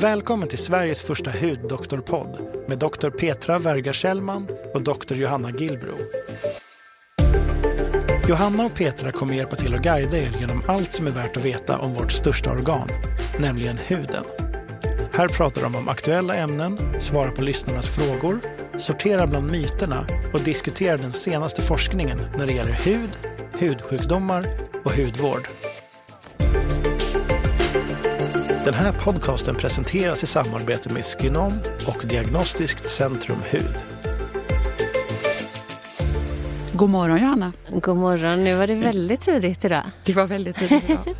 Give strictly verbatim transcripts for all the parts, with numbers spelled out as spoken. Välkommen till Sveriges första huddoktorpodd med doktor Petra Werger-Kellman och doktor Johanna Gilbro. Johanna och Petra kommer hjälpa till att guida er genom allt som är värt att veta om vårt största organ, nämligen huden. Här pratar de om aktuella ämnen, svarar på lyssnarnas frågor, sorterar bland myterna och diskuterar den senaste forskningen när det gäller hud, hudsjukdomar och hudvård. Den här podcasten presenteras i samarbete med Skynom och Diagnostiskt Centrum Hud. God morgon, Johanna. God morgon. Nu var det väldigt tidigt idag. Det var väldigt tidigt idag.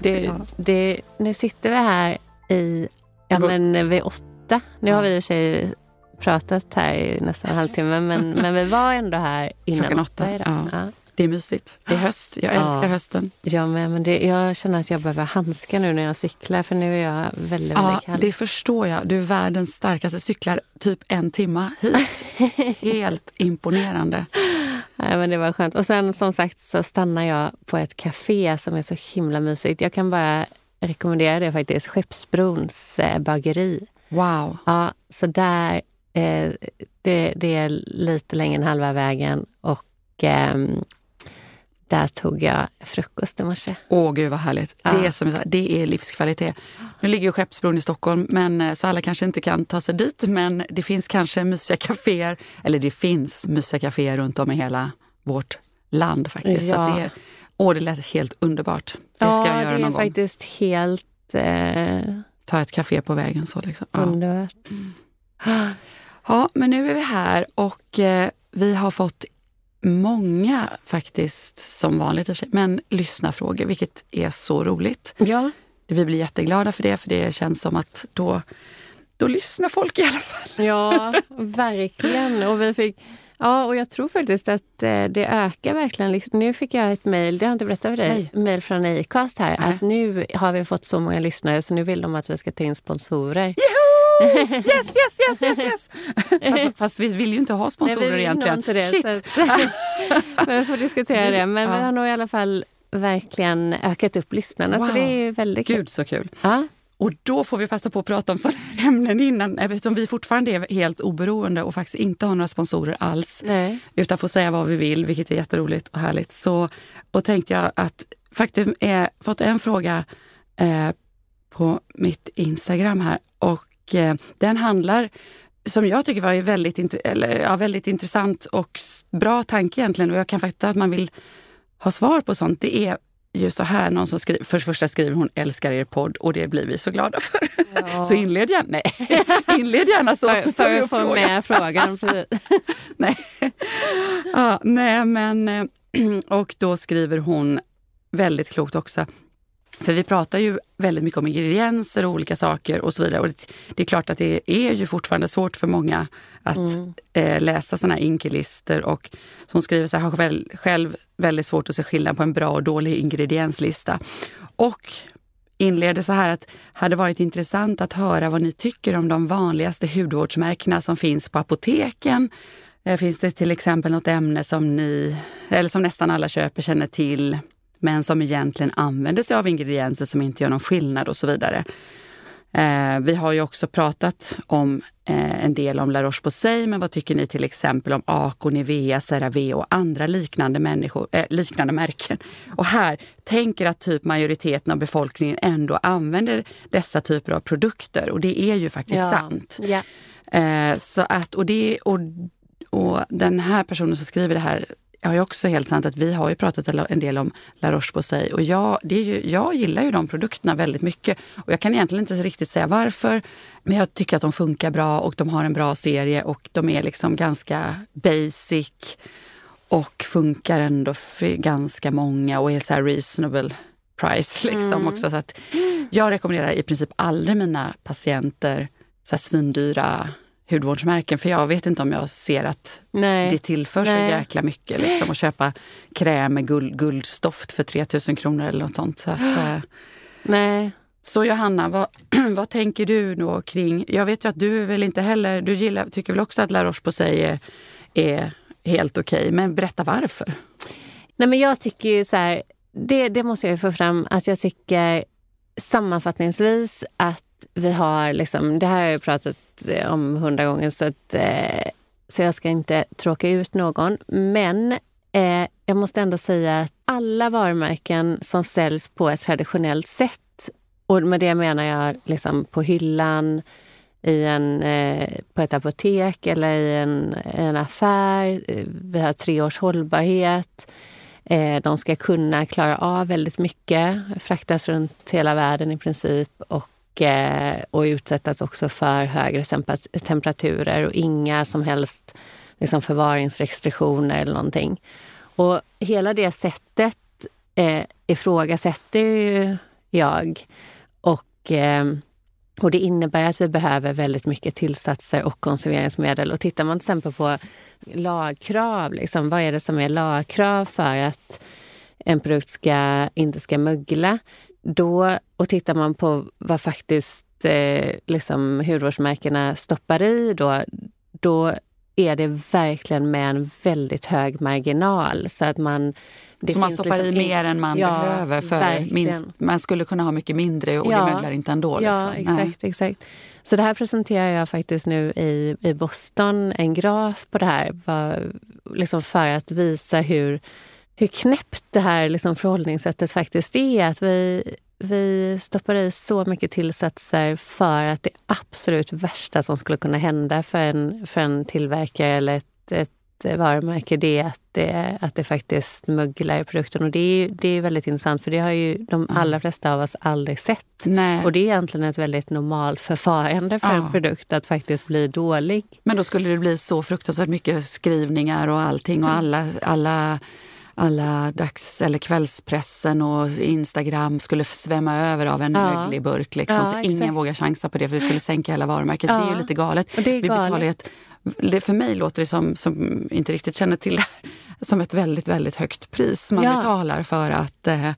det, ja. det, nu sitter vi här i, ja, men vid åtta. Nu ja. har vi i sig pratat här i nästan en halvtimme, men, men vi var ändå här innan klockan åtta idag. Ja. Ja. Det är mysigt. Det är höst. Jag älskar ja. hösten. Ja, men det, jag känner att jag behöver handska nu när jag cyklar, för nu är jag väldigt, väldigt ja, kall. Ja, det förstår jag. Du är världens starkaste cyklar typ en timma hit. Helt imponerande. Ja, men det var skönt. Och sen som sagt så stannar jag på ett café som är så himla mysigt. Jag kan bara rekommendera det faktiskt. Skeppsbrons bageri. Wow. Ja, så där eh, det, det är lite längre än halva vägen och... Eh, Där tog jag frukost i morse. Åh gud vad härligt. Ja. Det, är som, det är livskvalitet. Nu ligger ju Skeppsbron i Stockholm, men så alla kanske inte kan ta sig dit. Men det finns kanske mysiga kaféer, eller det finns mysiga kaféer runt om i hela vårt land faktiskt. Ja. Så det, åh, det lät helt underbart. Det ska ja, jag göra någon gång. Ja, det är faktiskt helt... Eh... Ta ett kafé på vägen så liksom. Ja. Underbart. Mm. Ja, men nu är vi här och eh, vi har fått... Många faktiskt, som vanligt i och för sig, men lyssnarfrågor, vilket är så roligt. Ja. Vi blir jätteglada för det, för det känns som att då, då lyssnar folk i alla fall. Ja, verkligen. Och, vi fick, ja, och jag tror faktiskt att det ökar verkligen. Nu fick jag ett mejl, det har jag inte berättat för dig, mejl från Acast här, nej, att nu har vi fått så många lyssnare så nu vill de att vi ska ta in sponsorer. Juhu! Yes, yes, yes, yes, yes. Fast, fast vi vill ju inte ha sponsorer. Nej, vi vill egentligen inte det. Shit. Att, men vi får diskutera det. Men ja. vi har nog i alla fall verkligen ökat upp lyssnarna. Wow. Så det är ju väldigt kul. Gud, så kul. Ja. Och då får vi passa på att prata om sådana ämnen innan, eftersom vi fortfarande är helt oberoende och faktiskt inte har några sponsorer alls. Nej. Utan får säga vad vi vill, vilket är jätteroligt och härligt. Så, och tänkte jag att faktum är, fått en fråga eh, på mitt Instagram här och den handlar, som jag tycker var väldigt, int- eller, ja, väldigt intressant och bra tanke egentligen, och jag kan fatta att man vill ha svar på sånt. Det är ju så här, någon som skriver, för första skriver hon älskar er podd och det blir vi så glada för. Ja. Så inled gärna, nej, inled gärna så, så tar vi få med frågan. nej. Ja, nej, men och då skriver hon väldigt klokt också. För vi pratar ju väldigt mycket om ingredienser och olika saker och så vidare. Och det, det är klart att det är ju fortfarande svårt för många att mm. eh, läsa sådana här inkelistor. Och som hon skriver så här, har väl, själv väldigt svårt att se skillnad på en bra och dålig ingredienslista. Och inleder så här att hade varit intressant att höra vad ni tycker om de vanligaste hudvårdsmärkena som finns på apoteken. Eh, finns det till exempel något ämne som ni, eller som nästan alla köper känner till, men som egentligen använder sig av ingredienser som inte gör någon skillnad och så vidare. Eh, vi har ju också pratat om eh, en del om La Roche-Posay, men vad tycker ni till exempel om Aco, Nivea, Cerave och andra liknande, människor, eh, liknande märken? Och här tänker att typ majoriteten av befolkningen ändå använder dessa typer av produkter, och det är ju faktiskt ja. sant. Ja. Eh, så att, och, det, och, och den här personen som skriver det här, jag har ju också helt sant att vi har ju pratat en del om La Roche-Posay, och jag, det är ju, jag gillar ju de produkterna väldigt mycket och jag kan egentligen inte riktigt säga varför, men jag tycker att de funkar bra och de har en bra serie och de är liksom ganska basic och funkar ändå för ganska många och är så här reasonable price liksom mm. också, så att jag rekommenderar i princip aldrig mina patienter så här svindyra hudvårdsmärken, för jag vet inte om jag ser att nej, det tillför så jäkla mycket liksom, att köpa kräm med guld, guldstoft för tre tusen kronor eller något sånt. Så, att, eh. nej. Så Johanna, vad, vad tänker du då kring, jag vet ju att du väl inte heller, du gillar, tycker väl också att La Roche-Posay är, är helt okej, okay, men berätta varför. Nej, men jag tycker ju så här, det, det måste jag ju få fram, att jag tycker sammanfattningsvis att vi har liksom, det här har jag pratat om hundra gånger så att eh, så jag ska inte tråka ut någon, men eh, jag måste ändå säga att alla varumärken som säljs på ett traditionellt sätt, och med det menar jag liksom på hyllan i en, eh, på ett apotek eller i en, en affär, vi har tre års hållbarhet, eh, de ska kunna klara av väldigt mycket, fraktas runt hela världen i princip och och utsättas också för högre temperaturer och inga som helst liksom förvaringsrestriktioner eller någonting. Och hela det sättet eh, ifrågasätter ju jag och, eh, och det innebär att vi behöver väldigt mycket tillsatser och konserveringsmedel. Och tittar man till exempel på lagkrav, liksom, vad är det som är lagkrav för att en produkt ska, inte ska mögla? Då, och tittar man på vad faktiskt eh, liksom hudvårdsmärkena stoppar i då, då är det verkligen med en väldigt hög marginal så att man det så man stoppar liksom i mer än man ja, behöver för minst, man skulle kunna ha mycket mindre och ja, det möglar inte ändå liksom. Ja, exakt, exakt. Så det här presenterar jag faktiskt nu i, i Boston, en graf på det här var, liksom för att visa hur hur knäppt det här liksom förhållningssättet faktiskt är, att vi, vi stoppar i så mycket tillsatser för att det absolut värsta som skulle kunna hända för en, för en tillverkare eller ett, ett varumärke det är att det, att det faktiskt möglar i produkten. Och det är, det är väldigt intressant för det har ju de allra flesta av oss aldrig sett. Nej. Och det är egentligen ett väldigt normalt förfarande för ja. en produkt att faktiskt bli dålig. Men då skulle det bli så fruktansvärt mycket skrivningar och allting och alla... alla... alla dags- eller kvällspressen och Instagram skulle svämma över av en ja. möglig burk liksom, ja, så exakt. Ingen vågar chansa på det för det skulle sänka hela varumärket. Ja. Det är ju lite galet. Och det är galet. Vi betalar ett, det för mig låter det som, som inte riktigt känner till det, som ett väldigt, väldigt högt pris man ja. betalar för att eh,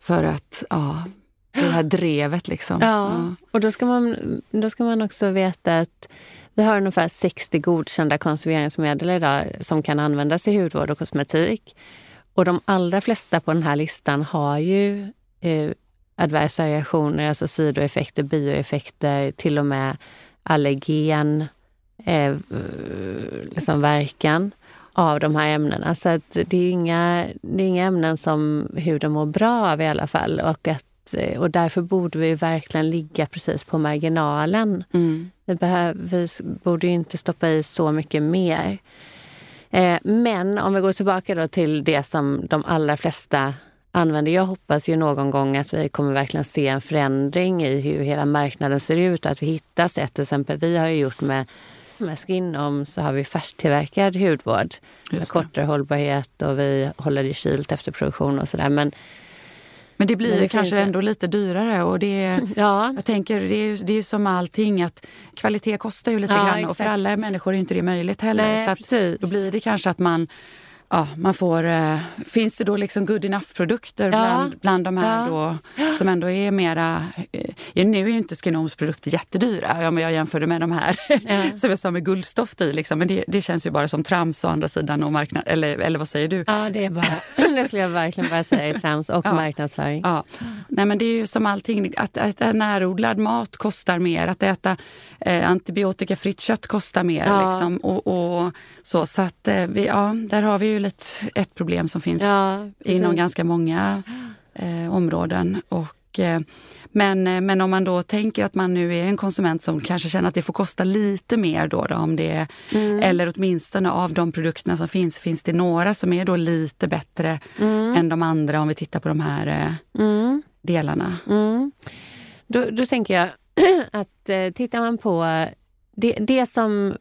för att, ja, det här drevet liksom. Ja. Ja. Och då ska man, då ska man också veta att vi har ungefär sextio godkända konserveringsmedel idag som kan användas i hudvård och kosmetik. Och de allra flesta på den här listan har ju eh, adversa reaktioner, alltså sidoeffekter, bioeffekter, till och med allergen, eh, liksom verkan av de här ämnena. Så att det är ju inga, det är inga ämnen som huden mår bra av i alla fall. Och att och därför borde vi verkligen ligga precis på marginalen. Mm. Vi, behöver, vi borde ju inte stoppa i så mycket mer. Eh, men om vi går tillbaka då till det som de allra flesta använder. Jag hoppas ju någon gång att vi kommer verkligen se en förändring i hur hela marknaden ser ut. Att vi hittar sätt, till exempel vi har ju gjort med, med Skeppsbrons, så har vi färsktillverkad hudvård. Med kortare hållbarhet och vi håller det kylt efter produktion och sådär. Men Men det blir Men det kanske finns... ändå lite dyrare och det, ja. jag tänker, det är, det är som allting att kvalitet kostar ju lite ja, grann exakt. och för alla människor är inte det möjligt heller. Nej, så att då blir det kanske att man, ja, man får, eh, finns det då liksom good enough-produkter ja. bland, bland de här ja. då som ändå är mera, eh, nu är ju inte Skenoms produkter jättedyra, ja, men jag jämförde med de här ja. som jag sa med guldstoft i liksom, men det, det känns ju bara som trams å andra sidan och marknad, eller, eller vad säger du? Ja, det är bara, det skulle jag verkligen bara säga, trams och ja. marknadsföring. Ja. Nej, men det är ju som allting, att äta närodlad mat kostar mer, att äta eh, antibiotikafritt kött kostar mer ja. liksom, och, och så, så att eh, vi, ja, där har vi ju lite ett problem som finns ja, inom ganska många eh, områden och, eh, men, eh, men om man då tänker att man nu är en konsument som kanske känner att det får kosta lite mer då, då om det mm. eller åtminstone av de produkterna som finns, finns det några som är då lite bättre mm. än de andra om vi tittar på de här eh, mm. delarna mm. Då, då tänker jag att eh, tittar man på Det, det som,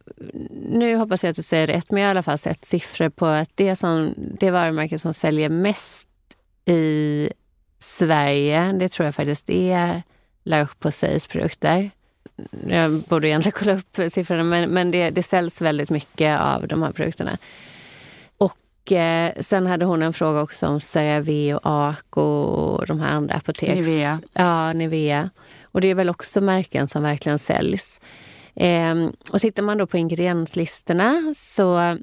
nu hoppas jag att jag säger rätt, men jag har i alla fall sett siffror på att det, som, det varumärke som säljer mest i Sverige, det tror jag faktiskt är La Roche-Posays produkter. Jag borde egentligen kolla upp siffrorna, men, men det, det säljs väldigt mycket av de här produkterna. Och eh, sen hade hon en fråga också om Cerave och Aco och de här andra apoteks. Nivea. Ja, Nivea. Och det är väl också märken som verkligen säljs. Eh, och tittar man då på ingredienslistorna så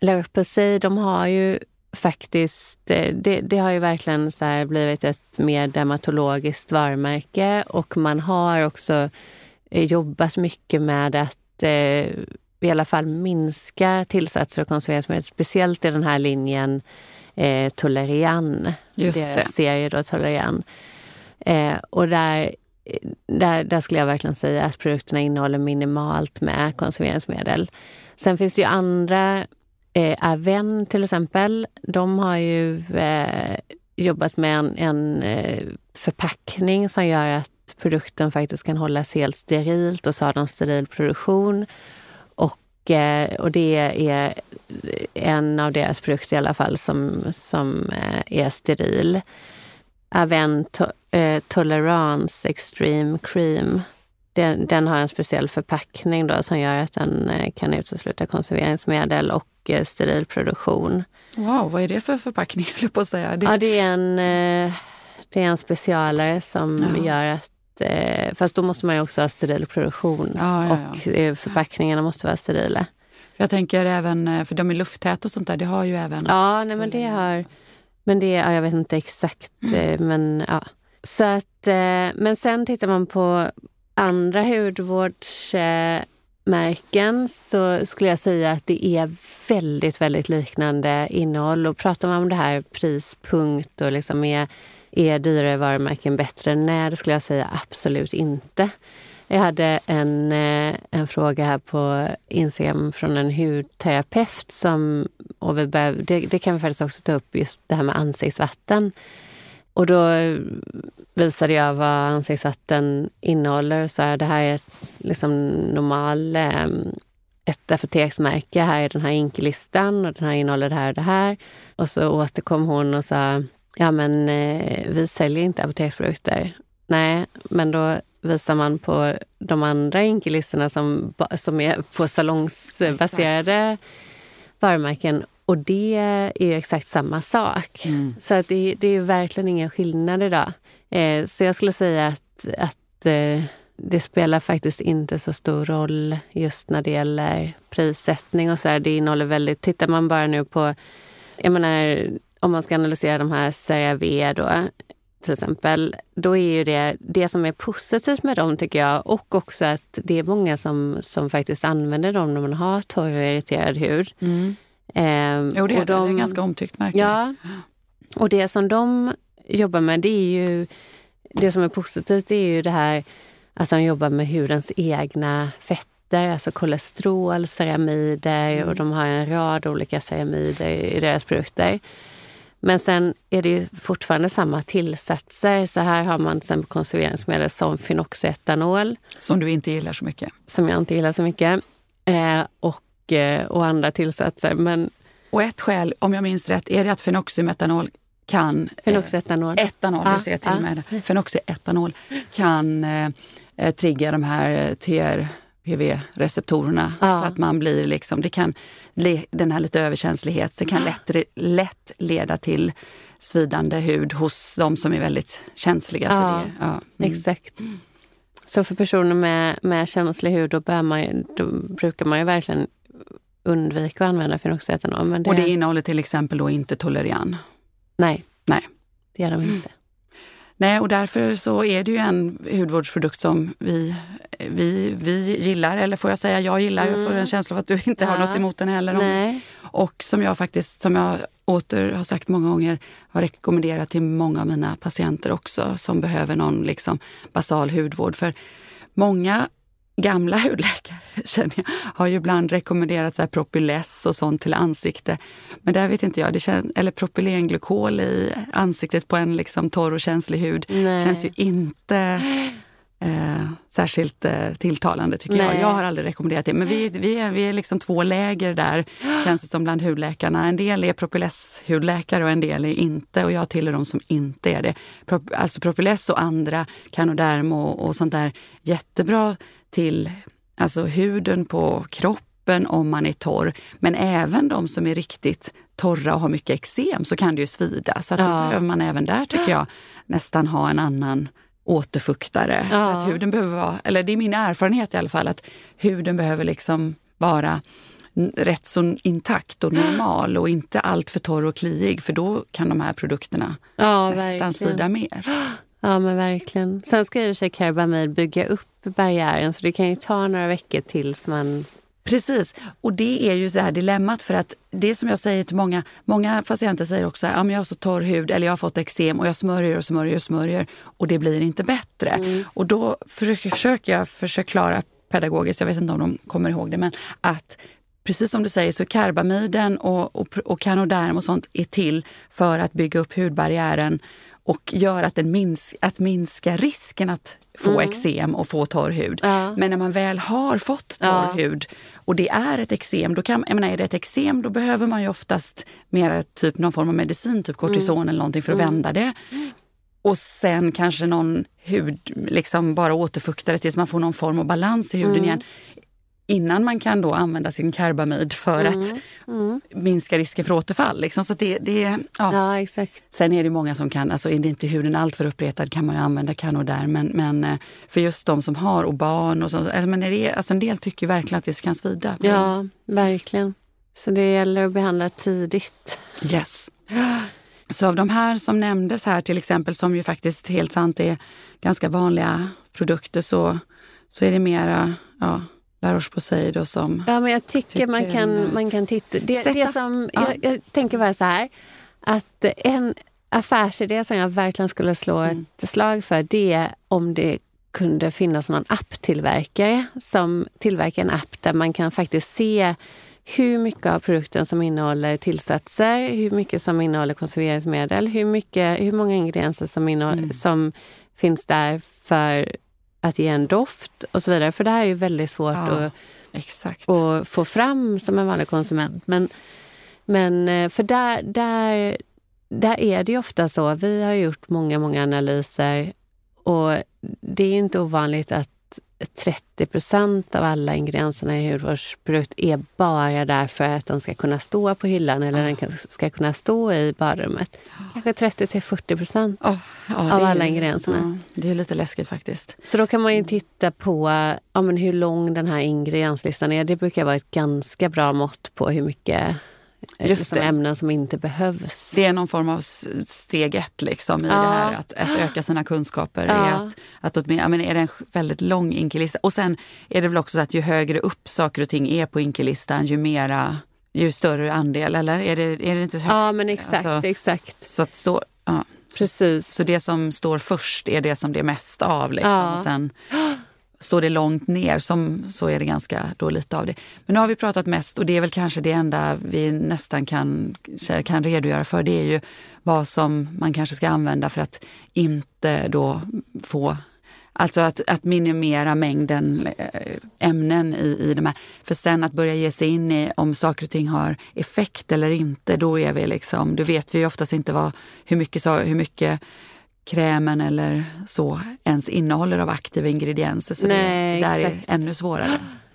La Roche-Posay, de har ju faktiskt, det, det har ju verkligen så här blivit ett mer dermatologiskt varumärke, och man har också jobbat mycket med att eh, i alla fall minska tillsatser och konserveringsmedel, speciellt i den här linjen eh, Tolériane. Just det. Serie då Tolériane. Eh, och där, där, där skulle jag verkligen säga att produkterna innehåller minimalt med konserveringsmedel. Sen finns det ju andra, eh, Avène till exempel, de har ju eh, jobbat med en, en eh, förpackning som gör att produkten faktiskt kan hållas helt sterilt, och så har de steril produktion. Och, och det är en av deras produkter i alla fall som, som är steril. Avène Tolérance Extrême Cream. Den, den har en speciell förpackning då som gör att den kan utesluta konserveringsmedel och steril produktion. Wow, vad är det för förpackning, jag höll på att säga? Det... Ja, det är en, det är en specialare som ja. gör att fast då måste man ju också ha steril produktion, ja, ja, ja. och förpackningarna måste vara sterila. Jag tänker även, för de är lufttät och sånt där, det har ju även... Ja, nej, men det har... Men det, ja, jag vet inte exakt, mm. men ja. Så att, men sen tittar man på andra hudvårdsmärken så skulle jag säga att det är väldigt, väldigt liknande innehåll. Och pratar man om det här prispunkt och liksom är... Är dyrare varumärken bättre? Nej, det skulle jag säga absolut inte. Jag hade en, en fråga här på Instagram från en hudterapeut som, och vi började, det, det kan vi faktiskt också ta upp, just det här med ansiktsvatten. Och då visade jag vad ansiktsvatten innehåller. Så här, det här är ett liksom normal, ett apoteksmärke. Här är den här inkelistan och den här innehåller det här och det här. Och så återkom hon och sa... Ja, men eh, vi säljer inte apoteksprodukter. Nej, men då visar man på de andra inkelistorna som, som är på salongsbaserade varumärken. Och det är ju exakt samma sak. Mm. Så att det, det är ju verkligen ingen skillnad idag. Eh, så jag skulle säga att, att eh, det spelar faktiskt inte så stor roll just när det gäller prissättning och så här. Det innehåller väldigt... Tittar man bara nu på... Jag menar... Om man ska analysera de här Cerave då, till exempel, då är ju det, det som är positivt med dem tycker jag, och också att det är många som, som faktiskt använder dem när man har torr och irriterad hud. Mm. Eh, jo, det är, och de, det är ganska omtyckt märke. Ja, och det som de jobbar med, det är ju, det som är positivt, det är ju det här att de jobbar med hudens egna fett. Där, alltså kolesterol, ceramider, mm. och de har en rad olika ceramider i deras produkter. Men sen är det ju fortfarande samma tillsatser. Så här har man till exempel konserveringsmedel som fenoxietanol. Som du inte gillar så mycket. Som jag inte gillar så mycket. Eh, och, eh, och andra tillsatser. Men... Och ett skäl, om jag minns rätt, är det att fenoxietanol kan... Fenoxietanol. Eh, etanol, ah, du ser till ah. med det. Fenoxietanol kan eh, trigga de här T R... P V-receptorerna, ja. Så att man blir liksom, det kan, den här lite överkänslighet, det kan lätt, lätt leda till svidande hud hos de som är väldigt känsliga. Ja, så det, ja. Mm. Exakt. Så för personer med, med känslig hud, då, bör man, då brukar man ju verkligen undvika att använda fenoxietanol. Men det... Och det innehåller till exempel då inte Tolériane? Nej. Nej, det gör de inte. Nej, och därför så är det ju en hudvårdsprodukt som vi, vi, vi gillar, eller får jag säga, jag gillar, mm. jag får en känsla av att du inte ja. har något emot den heller. Om, och som jag faktiskt, som jag åter har sagt många gånger, har rekommenderat till många av mina patienter också som behöver någon liksom basal hudvård. För många gamla hudläkare, känner jag, har ju ibland rekommenderat så här propyless och sånt till ansikte. Men där vet inte jag, det känns, eller propylenglykol i ansiktet på en liksom torr och känslig hud. Nej. Känns ju inte eh, särskilt eh, tilltalande tycker Nej. jag. Jag har aldrig rekommenderat det. Men vi, vi, är, vi är liksom två läger där, känns det som, bland hudläkarna. En del är propyless-hudläkare och en del är inte. Och jag tillhör de som inte är det. Prop, alltså propyless och andra, Canoderm och, och sånt där, jättebra till alltså huden på kroppen om man är torr, men även de som är riktigt torra och har mycket eksem så kan det ju svida, så att ja. då behöver man även där, tycker jag, nästan ha en annan återfuktare. Ja. Att huden behöver vara, eller det är min erfarenhet i alla fall, att huden behöver liksom vara rätt så intakt och normal och inte allt för torr och kliig, för då kan de här produkterna ja, nästan svida mer. Ja, men verkligen. Sen ska ju sig Cerabamed bygga upp barriären, så det kan ju ta några veckor tills man... Precis, och det är ju så här dilemmat, för att det som jag säger till många, många patienter säger också att ah, jag har så torr hud eller jag har fått eksem och jag smörjer och smörjer och smörjer och det blir inte bättre. Mm. Och då försöker jag förklara pedagogiskt, jag vet inte om de kommer ihåg det, men att precis som du säger så karbamiden och, och, och kanoderm och sånt är till för att bygga upp hudbarriären och gör att den minsk, att minska risken att få mm. eksem och få torr hud. Ja. Men när man väl har fått torr ja. hud och det är ett eksem, då kan, jag menar, är det ett eksem, då behöver man ju oftast mer typ någon form av medicin, typ kortison mm. eller någonting för att mm. vända det. Och sen kanske någon hud, liksom bara återfuktare tills man får någon form av balans i huden mm. igen. Innan man kan då använda sin karbamid för mm. att mm. minska risken för återfall. Liksom. Så att det, det, ja. Ja, exakt. Sen är det många som kan, alltså är det inte huden allt för uppretad kan man ju använda kanodärm. Men, men för just de som har och barn och sånt, alltså, men är det, alltså en del tycker ju verkligen att det kan svida. Ja, verkligen. Så det gäller att behandla tidigt. Yes. Så av de här som nämndes här till exempel, som ju faktiskt helt sant är ganska vanliga produkter, så, så är det mera, ja... La Roche-Posay då som... Ja, men jag tycker, tycker man kan, man kan titta... Det, det som, ja. jag, jag tänker bara så här, att en affärsidé som jag verkligen skulle slå mm. ett slag för, det är om det kunde finnas någon apptillverkare som tillverkar en app där man kan faktiskt se hur mycket av produkten som innehåller tillsatser, hur mycket som innehåller konserveringsmedel, hur, mycket, hur många ingredienser som, innehåller, mm. som finns där för... att ge en doft och så vidare. För det här är ju väldigt svårt ja, att, exakt. Att få fram som en vanlig konsument. Men, men för där, där, där är det ju ofta så. Vi har gjort många, många analyser. Och det är inte ovanligt att trettio procent av alla ingredienserna i hudvårdsprodukt är bara där för att den ska kunna stå på hyllan eller ja. den ska kunna stå i badrummet. Kanske trettio till fyrtio procent oh, ja, av alla är, ingredienserna. Ja, det är lite läskigt faktiskt. Så då kan man ju titta på ja, men hur lång den här ingredienslistan är. Det brukar vara ett ganska bra mått på hur mycket... Just det. Ämnen som inte behövs. Det är någon form av steg ett liksom i ja. det här att, att öka sina kunskaper. Ja. Är, att, att, jag menar, är det en väldigt lång inkelista. Och sen är det väl också så att ju högre upp saker och ting är på inkelistan, ju mera, ju större andel. Eller är det, är det inte så högst? Ja, men exakt. Alltså, exakt. Så, att stå, ja. Precis. Så det som står först är det som det är mest av. Liksom. Ja. Sen... står det långt ner som, så är det ganska då lite av det. Men nu har vi pratat mest, och det är väl kanske det enda vi nästan kan, kan redogöra för. Det är ju vad som man kanske ska använda för att inte då få... Alltså att, att minimera mängden ämnen i, i de här. För sen att börja ge sig in i om saker och ting har effekt eller inte, då är vi liksom... Då vet vi ju oftast inte vad, hur mycket... hur mycket krämen eller så ens innehåller av aktiva ingredienser, så Nej, det där exakt. är ännu svårare.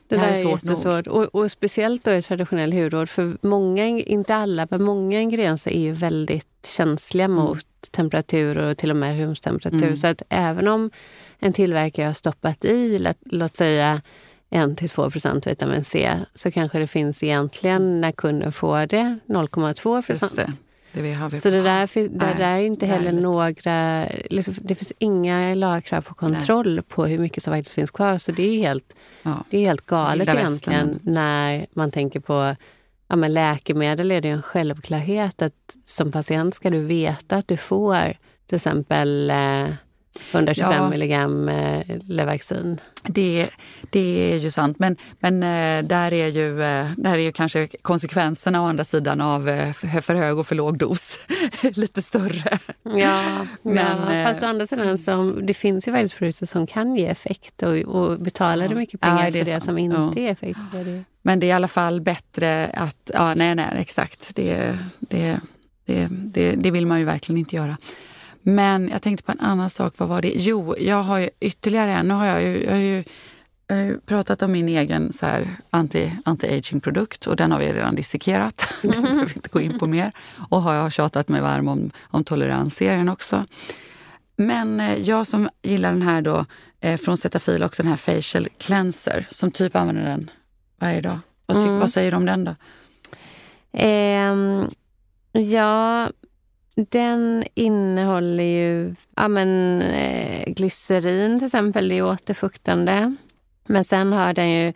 Det, det här där är svårt är jättesvårt. nog. Och, och speciellt då i traditionell hudvård, för många, inte alla, men många ingredienser är ju väldigt känsliga mm. mot temperatur och till och med rumstemperatur. Mm. Så att även om en tillverkare har stoppat i, låt, låt säga en till två procent vitamin C, så kanske det finns egentligen när kunden får det noll komma två procent. Det har vi så det där, det där Nej, är inte heller det några... Liksom, det finns inga lagkrav på kontroll Nej. på hur mycket som faktiskt finns kvar. Så det är helt, ja. det är helt galet egentligen västen. När man tänker på ja, men läkemedel är det ju en självklarhet att som patient ska du veta att du får till exempel eh, hundratjugofem ja. milligram eh, Levaxin. Det, det är ju sant, men, men där, är ju, där är ju kanske konsekvenserna å andra sidan av för hög och för låg dos lite större. Ja, men, ja, fast å andra sidan så, det finns ju väldigt produkter som kan ge effekt och, och betalar du ja, mycket pengar ja, det för det sant. som inte ja. är effekt. Så är det. Men det är i alla fall bättre att, ja nej nej exakt, det, det, det, det, det vill man ju verkligen inte göra. Men jag tänkte på en annan sak, vad var det? Jo, jag har ju ytterligare en, nu har jag ju, jag har ju, jag har ju pratat om min egen så här anti, anti-aging-produkt, och den har vi redan dissekerat, mm. den behöver vi inte gå in på mer. Och har jag tjatat mig varm om, om toleransserien också. Men jag som gillar den här då, från Cetaphil också, den här facial cleanser, som typ använder den varje dag. Vad, ty- mm. vad säger du om den då? Eh, ja, den innehåller ju ja, men, eh, glycerin till exempel, det är återfuktande. Men sen har den ju,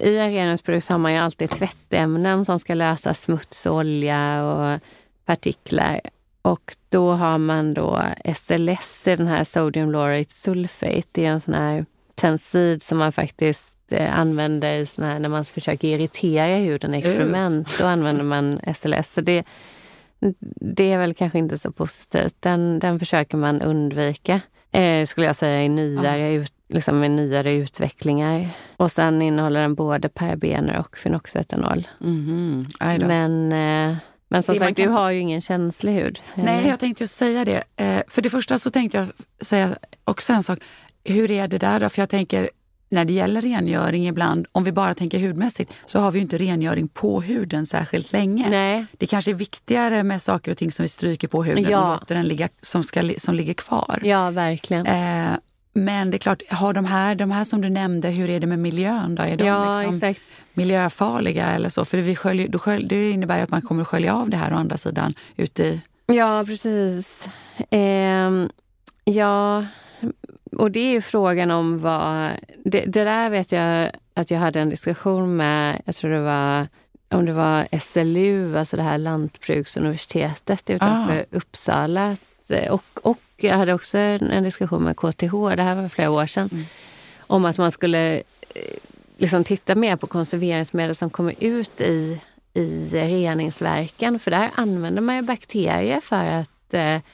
i en renhetsprodukt har man ju alltid tvättämnen som ska lösa smuts, olja och partiklar. Och då har man då S L S i den här sodium laurate sulfate. Det är en sån här tensid som man faktiskt använder i sån här, när man försöker irritera huden i experiment. Uh. Då använder man S L S. Så det, det är väl kanske inte så positivt. Den, den försöker man undvika, eh, skulle jag säga, i nyare, uh. ut, liksom i nyare utvecklingar. Och sen innehåller den både parabener och fenoxietanol. Mm-hmm. Men... Eh, Men som det sagt, kan... du har ju ingen känslig hud. Nej, jag tänkte ju säga det. Eh, för det första så tänkte jag säga också en sak. Hur är det där då? För jag tänker, när det gäller rengöring ibland, om vi bara tänker hudmässigt, så har vi ju inte rengöring på huden särskilt länge. Nej. Det kanske är viktigare med saker och ting som vi stryker på huden ja. och låter den ligga, som, ska, som ligger kvar. Ja, verkligen. Eh, men det är klart, har de här, de här som du nämnde, hur är det med miljön då? Är de ja, liksom... exakt. miljöfarliga eller så, för vi sköljer, då sköljer, det innebär ju att man kommer att skölja av det här å andra sidan ute i... Ja, precis. Eh, ja, och det är ju frågan om vad... Det, det där vet jag att jag hade en diskussion med, jag tror det var, om det var S L U, alltså det här lantbruksuniversitetet utanför ah. Uppsala. Och, och jag hade också en diskussion med K T H, det här var flera år sedan, mm. om att man skulle... liksom titta mer på konserveringsmedel som kommer ut i, i reningsverken. För där använder man ju bakterier för att,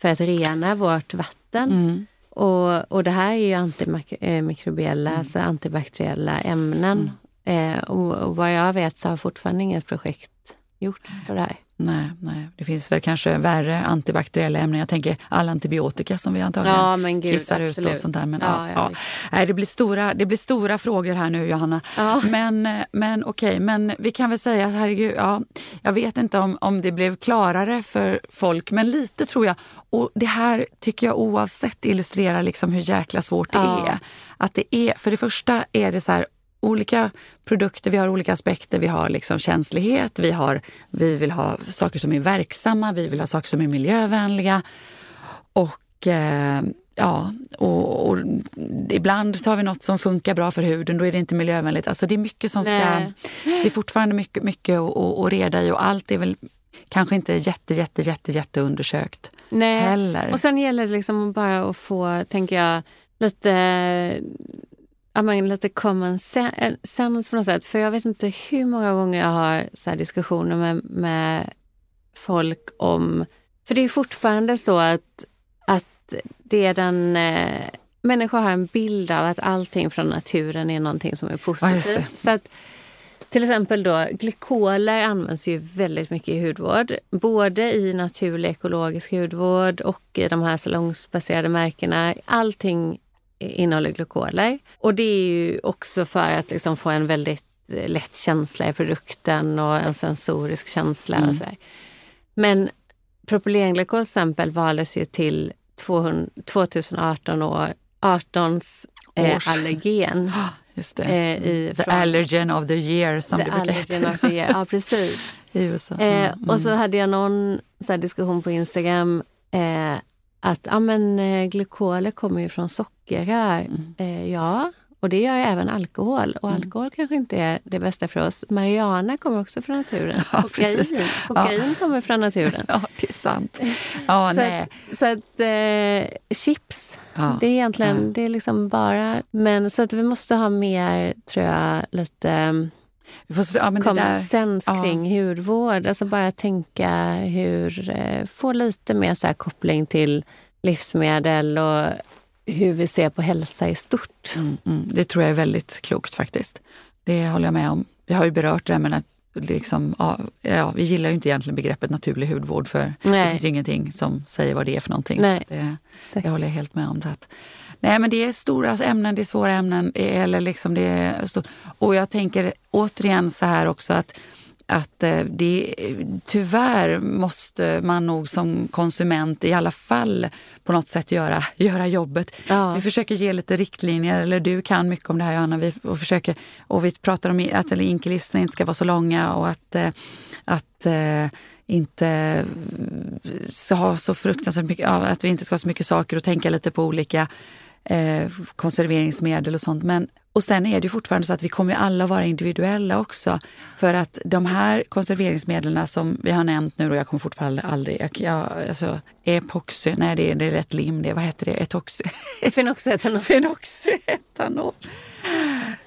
för att rena vårt vatten. Mm. Och, och det här är ju antimikrobiella, mm. alltså antibakteriella ämnen. Mm. Eh, och, och vad jag vet så har fortfarande inget projekt gjort på det här. Nej, nej. Det finns väl kanske värre antibakteriella ämnen. Jag tänker alla antibiotika som vi antagligen ja, kissar ut och sånt där. Men ja, ja, ja. Nej, det blir stora, det blir stora frågor här nu, Johanna. Ja. Men, men okej, okay. men vi kan väl säga, herregud, ja, jag vet inte om, om det blev klarare för folk, men lite tror jag. Och det här tycker jag oavsett illustrerar liksom hur jäkla svårt det ja. är. Att det är, för det första är det så här, olika produkter, vi har olika aspekter, vi har liksom känslighet, vi, har, vi vill ha saker som är verksamma, vi vill ha saker som är miljövänliga och eh, ja, och, och ibland tar vi något som funkar bra för huden, då är det inte miljövänligt, alltså det är mycket som ska, Nej. det är fortfarande mycket, mycket att, att reda i och allt är väl kanske inte jätte, jätte, jätte, jätte undersökt Nej. heller. Och sen gäller det liksom bara att få, tänker jag, lite... Ja, men lite common sense på något sätt. För jag vet inte hur många gånger jag har så här diskussioner med, med folk om... För det är fortfarande så att, att det är den... Eh, människor har en bild av att allting från naturen är någonting som är positivt. Ja, så att till exempel då, glykoler används ju väldigt mycket i hudvård. Både i naturlig ekologisk hudvård och i de här salongsbaserade märkena. Allting innehåller glykoler. Och det är ju också för att liksom få en väldigt lätt känsla i produkten och en sensorisk känsla mm. och sådär. Men propylenglykol till exempel valdes ju till tjugohundraarton år artons eh, allergen. Just det. Eh, i, the från, allergen of the year som det brukar allergen of the year. Ja, precis. I U S A. Mm. Eh, och så hade jag någon så här diskussion på Instagram eh, att ja, men, glykoler kommer ju från sockerrör. Mm. Eh, ja, och det gör ju även alkohol. Och mm. alkohol kanske inte är det bästa för oss. Marijuana kommer också från naturen. Ja, kokain kokain ja. kommer från naturen. Ja, det är sant. Ja, så nej. Att, så att eh, chips, ja. det är egentligen, mm. det är liksom bara... Men så att vi måste ha mer, tror jag, lite... Ja, kommersens ja. kring hudvård, alltså bara tänka hur, få lite mer så här koppling till livsmedel och hur vi ser på hälsa i stort. Mm, mm. Det tror jag är väldigt klokt faktiskt, det håller jag med om. Vi har ju berört det, men att liksom, ja, ja, vi gillar ju inte egentligen begreppet naturlig hudvård, för Nej. det finns ju ingenting som säger vad det är för någonting. Nej. Så det, jag håller helt med om det. Att, nej, men det är stora ämnen, det är svåra ämnen, eller liksom det är stor... Och jag tänker återigen så här också att att det, tyvärr måste man nog som konsument i alla fall på något sätt göra, göra jobbet. Ja. Vi försöker ge lite riktlinjer, eller du kan mycket om det här, Johanna, vi, och, försöker, och vi pratar om att inkelistorna inte ska vara så långa och att, att inte ha så fruktansvärt mycket, att vi inte ska ha så mycket saker och tänka lite på olika eh, konserveringsmedel och sånt, men och sen är det ju fortfarande så att vi kommer alla vara individuella också, för att de här konserveringsmedlen som vi har nämnt nu, och jag kommer fortfarande aldrig, jag, jag, alltså epoxy, nej det är, det är rätt lim, det, vad heter det, etoxy fenoxietanol. fenoxietanol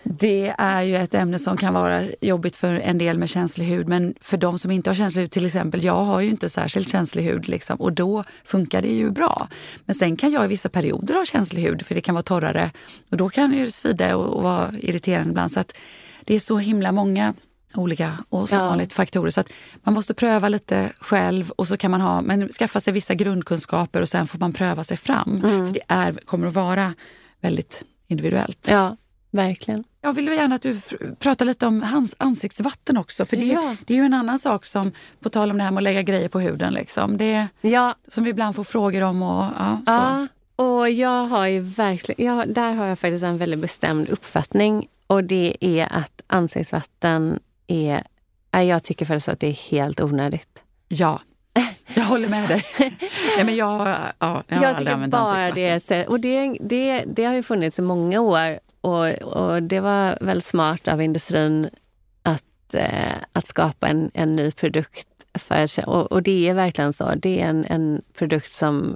Det är ju ett ämne som kan vara jobbigt för en del med känslig hud, men för de som inte har känslig hud, till exempel jag har ju inte särskilt känslig hud liksom, och då funkar det ju bra. Men sen kan jag i vissa perioder ha känslig hud, för det kan vara torrare, och då kan det ju svida och, och vara irriterande ibland, så att det är så himla många olika och ja. faktorer, så att man måste pröva lite själv, och så kan man ha, men skaffa sig vissa grundkunskaper och sen får man pröva sig fram, mm. för det är, kommer att vara väldigt individuellt. Ja. Verkligen. Jag vill gärna att du pratar lite om hans ansiktsvatten också. För det, ja. det är ju en annan sak, som på tal om det här med att lägga grejer på huden. Liksom. Det, ja. Som vi ibland får frågor om. Och, ja, så. ja, och jag har ju verkligen... Jag, där har jag faktiskt en väldigt bestämd uppfattning. Och det är att ansiktsvatten är... Jag tycker faktiskt att det är helt onödigt. Ja, jag håller med dig. Nej, men jag, ja, jag, jag har aldrig använt ansiktsvatten. Jag tycker bara det. Och det, det, det har ju funnits i många år. Och, och det var väl smart av industrin att, eh, att skapa en, en ny produkt. För, och, och det är verkligen så. Det är en, en produkt som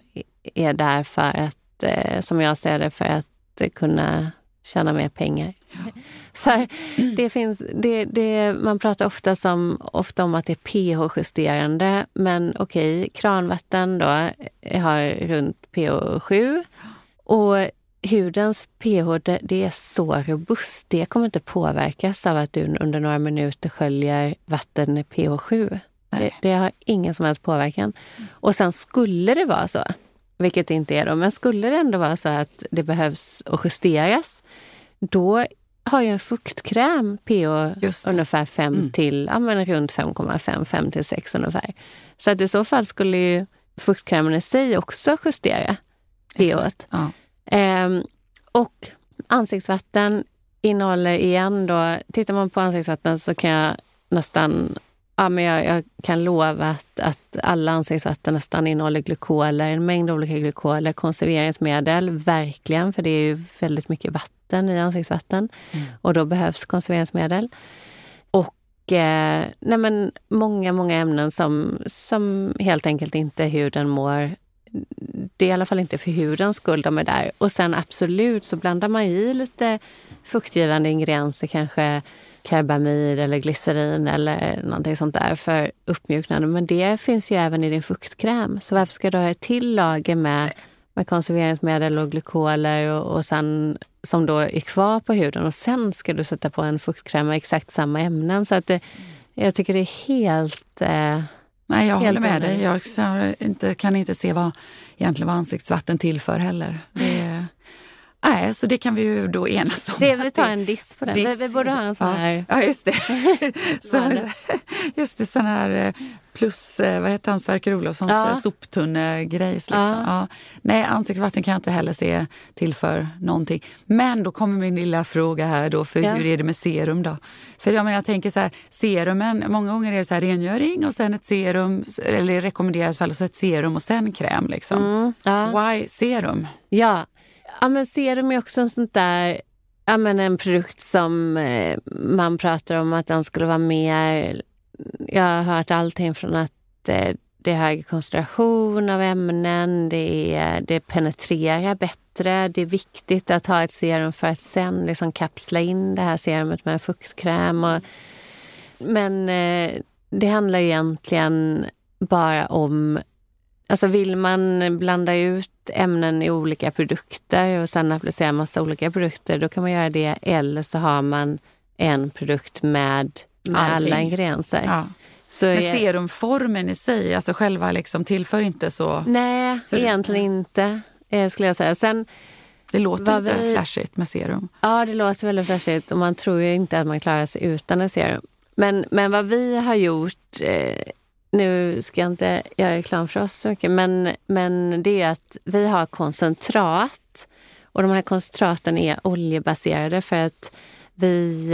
är där för att, eh, som jag ser det, för att kunna tjäna mer pengar. Ja. För det finns, det, det, man pratar ofta, som, ofta om att det är pH-justerande. Men okej, okay, kranvatten då har runt pH sju. Och hudens pH, det är så robust. Det kommer inte påverkas av att du under några minuter sköljer vatten i pH sju. Det, det har ingen som helst påverkan. Mm. Och sen skulle det vara så, vilket det inte är då, men skulle det ändå vara så att det behövs och justeras, då har ju en fuktkräm pH ungefär fem mm. till, ja men runt fem komma fem, fem till sex ungefär. Så att i så fall skulle ju fuktkrämen i sig också justera pH-t. Ja. Um, och ansiktsvatten innehåller igen då, tittar man på ansiktsvatten så kan jag nästan, ja men jag, jag kan lova att, att alla ansiktsvatten nästan innehåller glykoler, en mängd olika glykoler, konserveringsmedel, verkligen, för det är ju väldigt mycket vatten i ansiktsvatten, mm. och då behövs konserveringsmedel. Och eh, nej men många, många ämnen som, som helt enkelt inte huden mår. Det är i alla fall inte för hudens skull de är där. Och sen absolut så blandar man i lite fuktgivande ingredienser, kanske karbamid eller glycerin eller någonting sånt där för uppmjuknande. Men det finns ju även i din fuktkräm. Så varför ska du ha ett till lager med, med konserveringsmedel och glykoler och, och sen, som då är kvar på huden, och sen ska du sätta på en fuktkräm med exakt samma ämnen. Så att det, jag tycker det är helt... Eh, Nej, jag håller med dig. Jag inte, kan inte se vad egentligen vad ansiktsvatten tillför heller. Det är, nej, så det kan vi ju då enas om. Det, vi tar en diss på den. Diss, vi, vi borde ha en sån här... Ja, just det. så, just det, sån här plus, vad heter hans, Verker Olofssons ja. soptunnegrejs. Liksom. Ja. Ja. Nej, ansiktsvatten kan jag inte heller se tillför någonting. Men då kommer min lilla fråga här då, för ja. hur är det med serum då? För jag, menar, jag tänker så här, serumen, många gånger är det så här rengöring och sen ett serum, eller rekommenderas väl så ett serum och sen kräm liksom. Mm. Ja. Why serum? Ja, Ja, men serum är också en sån där, ja men en produkt som eh, man pratar om att den skulle vara mer, jag har hört allting från att eh, det är hög koncentration av ämnen, det, är, det penetrerar bättre, det är viktigt att ha ett serum för att sen liksom kapsla in det här serumet med fuktkräm. Och, men eh, det handlar ju egentligen bara om, alltså vill man blanda ut ämnen i olika produkter och sen applicera massa olika produkter, då kan man göra det, eller så har man en produkt med, med alla ingredienser. Ja. Så men är... serumformen i sig, alltså själva liksom tillför inte så... Nej, så egentligen det... inte, skulle jag säga. Sen, det låter lite vi... flashigt med serum. Ja, det låter väldigt flashigt, och man tror ju inte att man klarar sig utan en serum. Men, men vad vi har gjort, eh, nu ska jag inte göra reklam för oss, okay, men, men det är att vi har koncentrat, och de här koncentraten är oljebaserade för att vi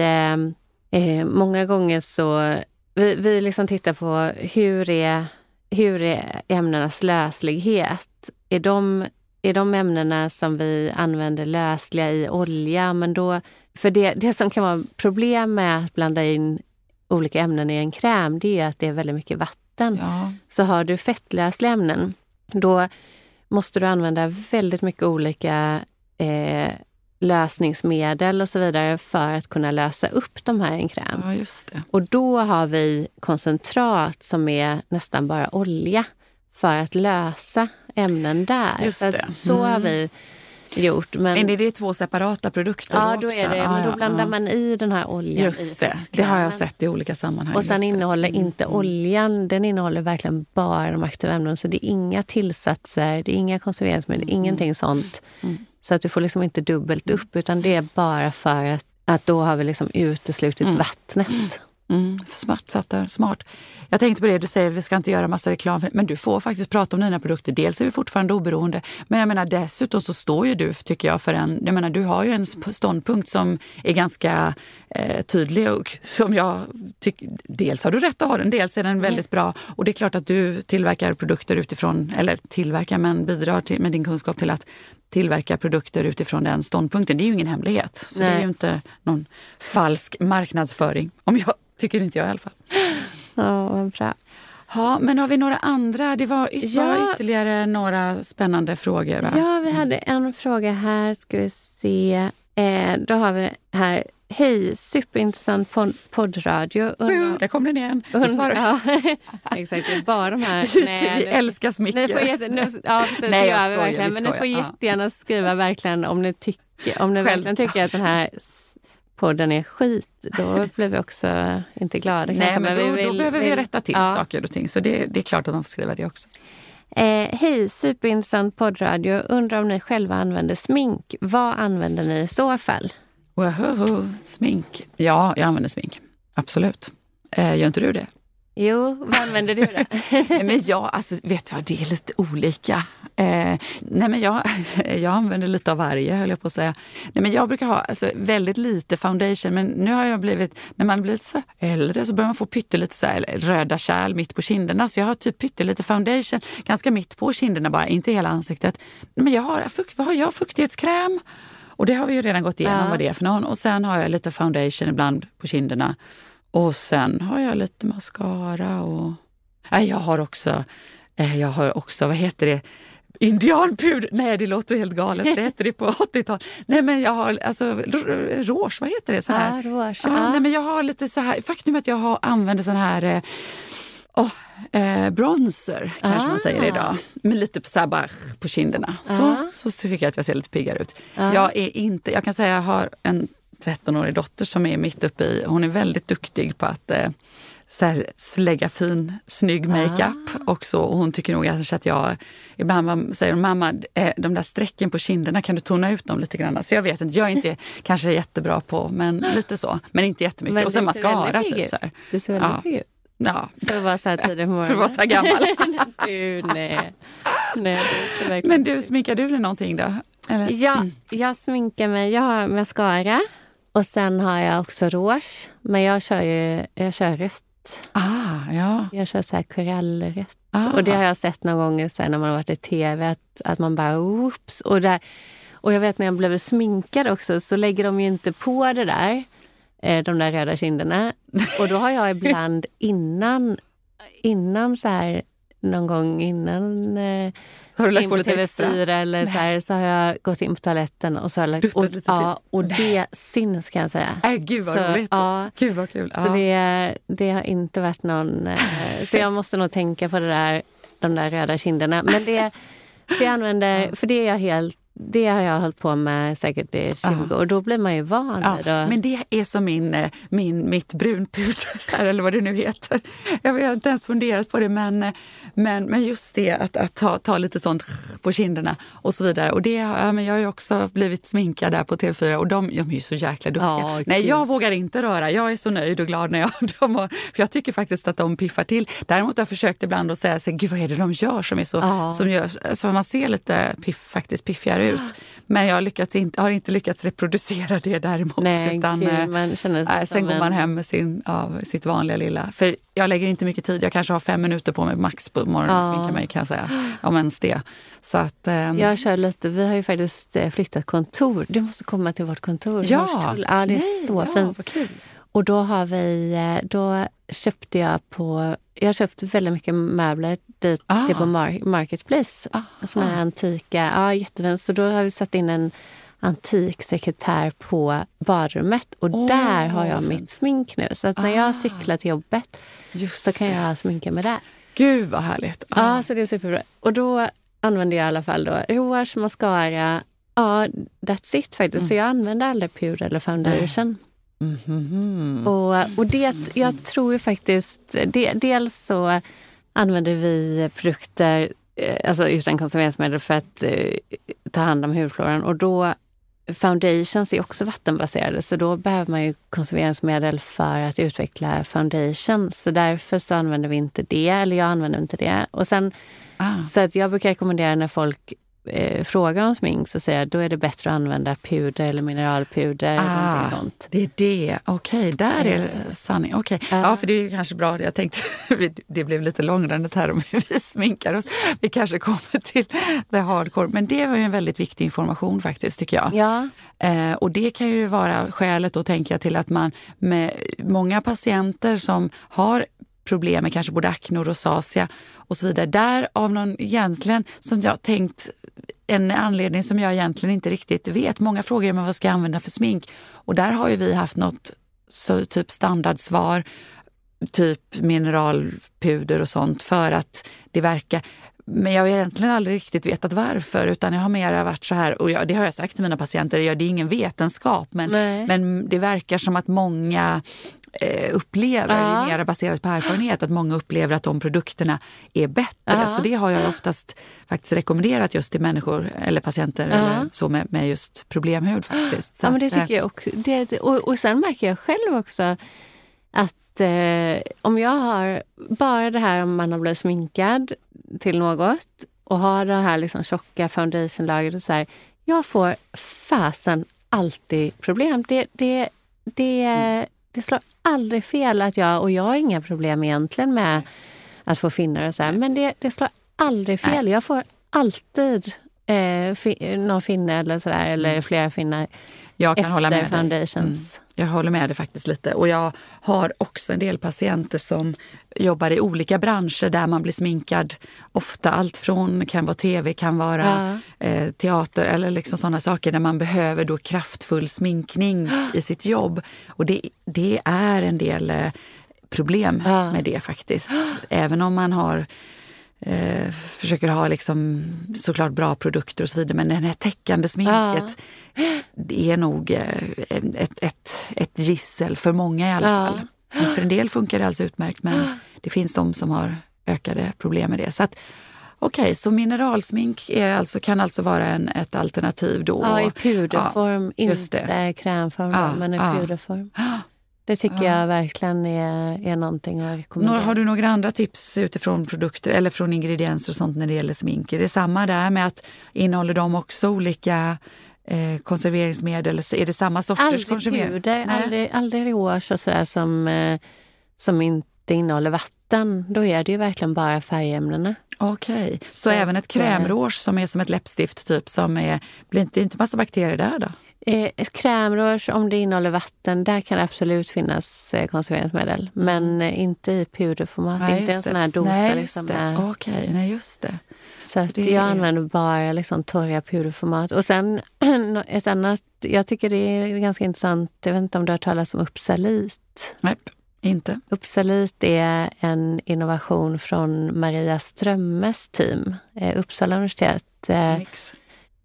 eh, många gånger så, vi, vi liksom tittar på hur är, hur är ämnenas löslighet. Är de, är de ämnena som vi använder lösliga i olja, men då, för det, det som kan vara problem med att blanda in olika ämnen i en kräm, det är att det är väldigt mycket vatten. Ja. Så har du fettlösliga ämnen, då måste du använda väldigt mycket olika eh, lösningsmedel och så vidare för att kunna lösa upp de här i en kräm. Ja, just det. Och då har vi koncentrat som är nästan bara olja för att lösa ämnen där. Just det. Så, att, så mm. har vi gjort. Men, men är det två separata produkter? Ja, då, också? Då är det. Ah, men då blandar ah, man i den här oljan. Just det, det har jag sett i olika sammanhang. Och sen innehåller det. inte mm. oljan, den innehåller verkligen bara de aktiva ämnena. Så det är inga tillsatser, det är inga konserveringsmedel, mm. ingenting sånt. Mm. Så att du får liksom inte dubbelt upp, utan det är bara för att, att då har vi liksom uteslutit mm. vattnet. Mm. Mm, smart, fattar, smart. Jag tänkte på det, du säger vi ska inte göra massa reklam, men du får faktiskt prata om dina produkter. Dels är vi fortfarande oberoende, men jag menar dessutom så står ju du, tycker jag, för en, jag menar du har ju en ståndpunkt som är ganska eh, tydlig, och som jag tycker, dels har du rätt att ha den, dels är den väldigt bra, och det är klart att du tillverkar produkter utifrån, eller tillverkar, men bidrar till, med din kunskap till att tillverka produkter utifrån den ståndpunkten. Det är ju ingen hemlighet, så Nej. Det är ju inte någon falsk marknadsföring, om jag tycker inte jag i alla fall. Ja, vad bra. Ja, men har vi några andra? Det var ytterligare, ja. ytterligare några spännande frågor, va? Ja, vi hade en fråga här. Ska vi se. Eh, då har vi här. Hej, superintressant pod- poddradio. Undra... Där kom den igen. Undra... Ja, exakt. Bara de här. Nej, vi nu... älskar smycken. Jätte... Nu... Ja, Nej, jag skojar. Vi skojar. Men ni får jättegärna skriva verkligen om ni, tycker, om ni verkligen tycker att den här... podden är skit, då blev vi också inte glada. Nej, men då, vi vill, då behöver vi vill, rätta till ja. saker och ting, så det, det är klart att de får skriva det också. Eh, Hej, superintressant poddradio. Undrar om ni själva använder smink. Vad använder ni i så fall? Woho, smink. Ja, jag använder smink. Absolut. Eh, gör inte du det? Jo, vad använder du då? Nej, men jag, alltså, vet du vad, det är lite olika. Eh, nej, men jag, jag använder lite av varje, höll jag på att säga. Nej, men jag brukar ha alltså, väldigt lite foundation, men nu har jag blivit, när man blir så äldre så börjar man få pyttelite så här, röda kärl mitt på kinderna, så jag har typ pyttelite foundation, ganska mitt på kinderna bara, inte hela ansiktet. Men jag har, fukt, vad har jag? Fuktighetskräm. Och det har vi ju redan gått igenom, ja. vad det är för någon. Och sen har jag lite foundation ibland på kinderna. Och sen har jag lite mascara och... Nej, jag har också... Jag har också, vad heter det? Indianpuder. Nej, det låter helt galet. Det heter det på åttio-talet. Nej, men jag har... Alltså, rouge, vad heter det? Så här. Ja, rouge. Ja, ja. Nej, men jag har lite så här... Faktum är att jag har använder sån här... Åh, oh, eh, bronzer, kanske ah. man säger idag. Men lite på, så här, bara på kinderna. Så, ah. så tycker jag att jag ser lite piggare ut. Ah. Jag är inte... Jag kan säga att jag har en... trettonårig dotter som är mitt uppe i. Hon är väldigt duktig på att eh, så här, slägga fin, snygg makeup ah. också. Och hon tycker nog alltså, att jag... Ibland säger hon, mamma, de där strecken på kinderna, kan du tona ut dem lite grann? Så jag vet inte, jag är inte kanske jättebra på, men lite så. Men inte jättemycket. Men och sen mascara, typ så här. Det ser väldigt ja. pigg ut. Ja. För att vara så här tidigt på morgonen. För att vara så här gammal. du, nej. nej men du, sminkar du dig någonting då? Eller? Ja, mm. jag sminkar mig. Jag har mascara. Och sen har jag också rouge, men jag kör ju jag kör rött. Ah, ja. Jag kör så här korallrött. Ah. Och det har jag sett några gånger sen när man har varit i tv, att, att man bara oops. Och, där, och jag vet när jag blev sminkad också, så lägger de ju inte på det där, de där röda kinderna. Och då har jag ibland innan, innan så här, någon gång innan... Har du lagt på lite extra? Eller så, här, så har jag gått in på toaletten och så har jag lagt, och, ja, och det syns, kan jag säga. Äh, gud vad så, roligt. Ja, gud vad kul. Så ja. det, det har inte varit någon... så jag måste nog tänka på det där, de där röda kinderna. Men det, så jag använder, för det är jag helt Det har jag hållit på med säkert i tjugo år. Och då blir man ju van. Ja, men det är som min, min, mitt brunpuder, eller vad det nu heter. Jag har inte ens funderat på det, men, men, men just det att, att ta, ta lite sånt på kinderna och så vidare. Och det, ja, men jag har ju också blivit sminkad där på T V fyra, och de, de är ju så jäkla duktiga. Ja, okay. Nej, jag vågar inte röra. Jag är så nöjd och glad när jag de har, för jag tycker faktiskt att de piffar till. Däremot har jag försökt ibland att säga, gud vad är det de gör som är så, ja. som gör, så man ser lite piff, faktiskt piffigare ut. Men jag har, lyckats inte, har inte lyckats reproducera det däremot. Nej, utan, gud, man känner äh, sen går man hem med sin, ja, sitt vanliga lilla. För jag lägger inte mycket tid. Jag kanske har fem minuter på mig max på morgonen och sminkar mig, kan jag säga. Om ens det. Så att, ähm, jag kör lite. Vi har ju faktiskt flyttat kontor. Du måste komma till vårt kontor. Ja, ja det är nej, så ja, fint. Vad kul. Och då har vi, då köpte jag på, jag köpte väldigt mycket möbler dit ah. till på mar- Marketplace. Ah. Som är antika, ja jättefint. Så då har vi satt in en antiksekretär på badrummet. Och oh, där har jag mitt smink nu. Så att när ah. jag cyklar till jobbet Just så kan det. jag sminka mig där. Gud vad härligt. Ah. Ja, så det är superbra. Och då använder jag i alla fall då hårs, mascara. Ja, that's it faktiskt. Mm. Så jag använder aldrig puder eller foundation. Mm. Mm-hmm. Och, och det, jag tror ju faktiskt de, dels så använder vi produkter alltså utan konserveringsmedel för att eh, ta hand om hudfloran, och då foundations är också vattenbaserade, så då behöver man ju konserveringsmedel för att utveckla foundations, så därför så använder vi inte det, eller jag använder inte det. Och sen ah. så att jag brukar rekommendera när folk Eh, fråga om smink, så säger jag, då är det bättre att använda puder eller mineralpuder ah, eller någonting sånt. Det är det. Okej, okay, där är det sanning. Okay. Uh. Ja, för det är ju kanske bra. Jag tänkte, det blev lite långrandet här om vi sminkar oss. Vi kanske kommer till det hardcore. Men det var ju en väldigt viktig information faktiskt, tycker jag. Ja. Eh, och det kan ju vara skälet då, tänker jag, till att man med många patienter som har problem med kanske både akne och rosacea och så vidare. Där av någon egentligen som jag tänkt, en anledning som jag egentligen inte riktigt vet. Många frågar ju, men vad ska jag använda för smink? Och där har ju vi haft något så typ standardsvar, typ mineralpuder och sånt, för att det verkar. Men jag har egentligen aldrig riktigt vetat varför, utan jag har mer varit så här, och jag, det har jag sagt till mina patienter, ja, det är ingen vetenskap, men, men det verkar som att många upplever, ja. mer baserat på erfarenhet, att många upplever att de produkterna är bättre, ja. så det har jag oftast faktiskt rekommenderat just till människor eller patienter, ja. eller så med, med just problemhud faktiskt. Så ja, men det tycker jag också. Det, och, och sen märker jag själv också att eh, om jag har bara det här, om man har blivit sminkad till något och har det här liksom tjocka foundationlagret och så här, jag får fasen alltid problem. Det det, det mm. Det slår aldrig fel att jag, och jag har inga problem egentligen med att få finnar och så här, men det, det slår aldrig fel. Jag får alltid eh, fi, någon finne eller så där, eller flera finnar. Jag kan hålla med foundations. Mm. Jag håller med dig faktiskt lite. Och jag har också en del patienter som jobbar i olika branscher där man blir sminkad ofta. Allt från, kan vara tv, kan vara ja. eh, teater eller liksom sådana saker där man behöver då kraftfull sminkning i sitt jobb. Och det, det är en del eh, problem ja. med det faktiskt. Även om man har... Eh, försöker ha liksom såklart bra produkter och så vidare, men det här täckande sminket ja. det är nog eh, ett, ett, ett gissel för många i alla ja. fall. Men för en del funkar det alltså utmärkt, men det finns de som har ökade problem med det. Så att okej, okay, så mineralsmink är alltså, kan alltså vara en, ett alternativ då. Ja, i puderform, ja, inte krämform, ja, men i ja. puderform. Det tycker ja. jag verkligen är, är någonting jag rekommenderar. Har du några andra tips utifrån produkter eller från ingredienser och sånt när det gäller smink? Är det samma där med att innehåller de också olika eh, konserveringsmedel? Är det samma sorters konservering? Aldrig, aldrig, aldrig hårs och sådär som, eh, som inte innehåller vatten. Då är det ju verkligen bara färgämnena. Okej, okay. så, så även ett krämrås som är som ett läppstift typ, som är, blir inte, inte massa bakterier där då? Ett krämrörs, om det innehåller vatten, där kan det absolut finnas konserveringsmedel. Men inte i puderformat, nej, inte en sån här dosa. Nej, liksom det. Okej, nej, just det. Så, så det att jag är... använder bara liksom torra puderformat. Och sen ett annat, jag tycker det är ganska intressant, jag vet inte om du har talat om Uppsalit. Nej, inte. Uppsalit är en innovation från Maria Strömmes team, Uppsala universitet. Nix.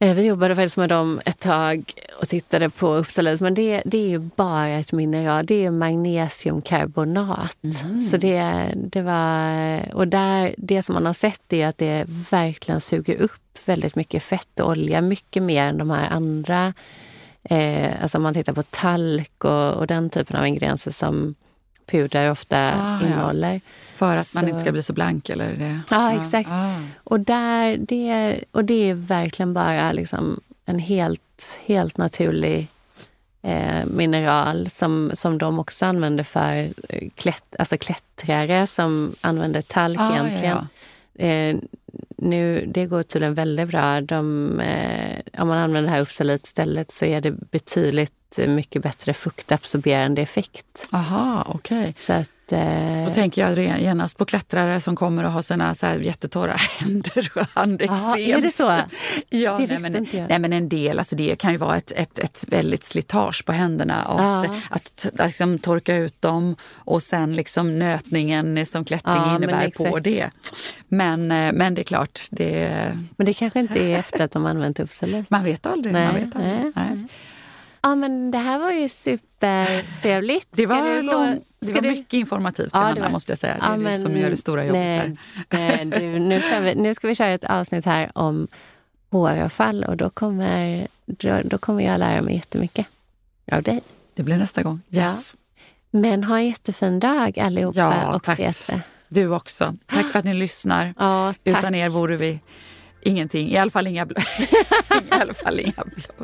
Vi jobbade faktiskt med dem ett tag och tittade på Uppsalit, men det, det är ju bara ett mineral, det är ju magnesiumkarbonat. Mm. Så det, det var, och där, det som man har sett är att det verkligen suger upp väldigt mycket fett och olja, mycket mer än de här andra, eh, alltså om man tittar på talk och, och den typen av ingredienser som pudrar ofta ah, innehåller. Ja. För att så. Man inte ska bli så blank eller det. Ja, ja. Exakt. Ah. Och, där, det är, och det är verkligen bara liksom en helt, helt naturlig eh, mineral som, som de också använder för klätt, alltså klättrare som använder talk ah, egentligen. Ja. Eh, nu, det går tydligen väldigt bra. De, eh, om man använder det här Uppsalit-stället så är det betydligt mycket bättre fuktabsorberande effekt. Aha, okej. Okay. Så att, eh... då tänker jag genast på klättrare som kommer och har sina så här jättetorra händer och handexem. Aha, är det så? Ja, det nej, men, inte jag. Nej, men en del, alltså det kan ju vara ett, ett, ett väldigt slitage på händerna. Och ja. Att, att, att liksom torka ut dem och sen liksom nötningen som klättring ja, innebär på det. Men, men det är klart. Det... Men det kanske inte är efter att de använt Uppsalit. Man vet aldrig, nej, man vet aldrig. Nej. Nej. Ja, men det här var ju supertrevligt. Det var, lång, det var du... mycket informativt, ja, Johanna, var... måste jag säga. Det är ja, du men... som gör det stora jobbet nej, här. Nej, du, nu, ska vi, nu ska vi köra ett avsnitt här om håravfall och då kommer, då, då kommer jag lära mig jättemycket av dig. Det blir nästa gång, yes. Ja. Men ha en jättefin dag allihopa. Ja, och tack. Petra. Du också. Tack för att ni lyssnar. Ja, tack. Utan er vore vi... Ingenting, i alla fall inga, bl- i alla fall inga bl-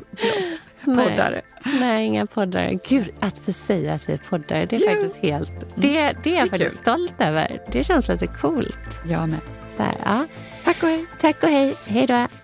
bl- poddare. Nej, nej, inga poddare. Gud, att få säga att vi är poddare, det är yeah. faktiskt helt... Det, det, det är jag faktiskt stolt över. Det känns lite coolt. Ja, men. Så här, ja. Tack och hej. Tack och hej. Hej då.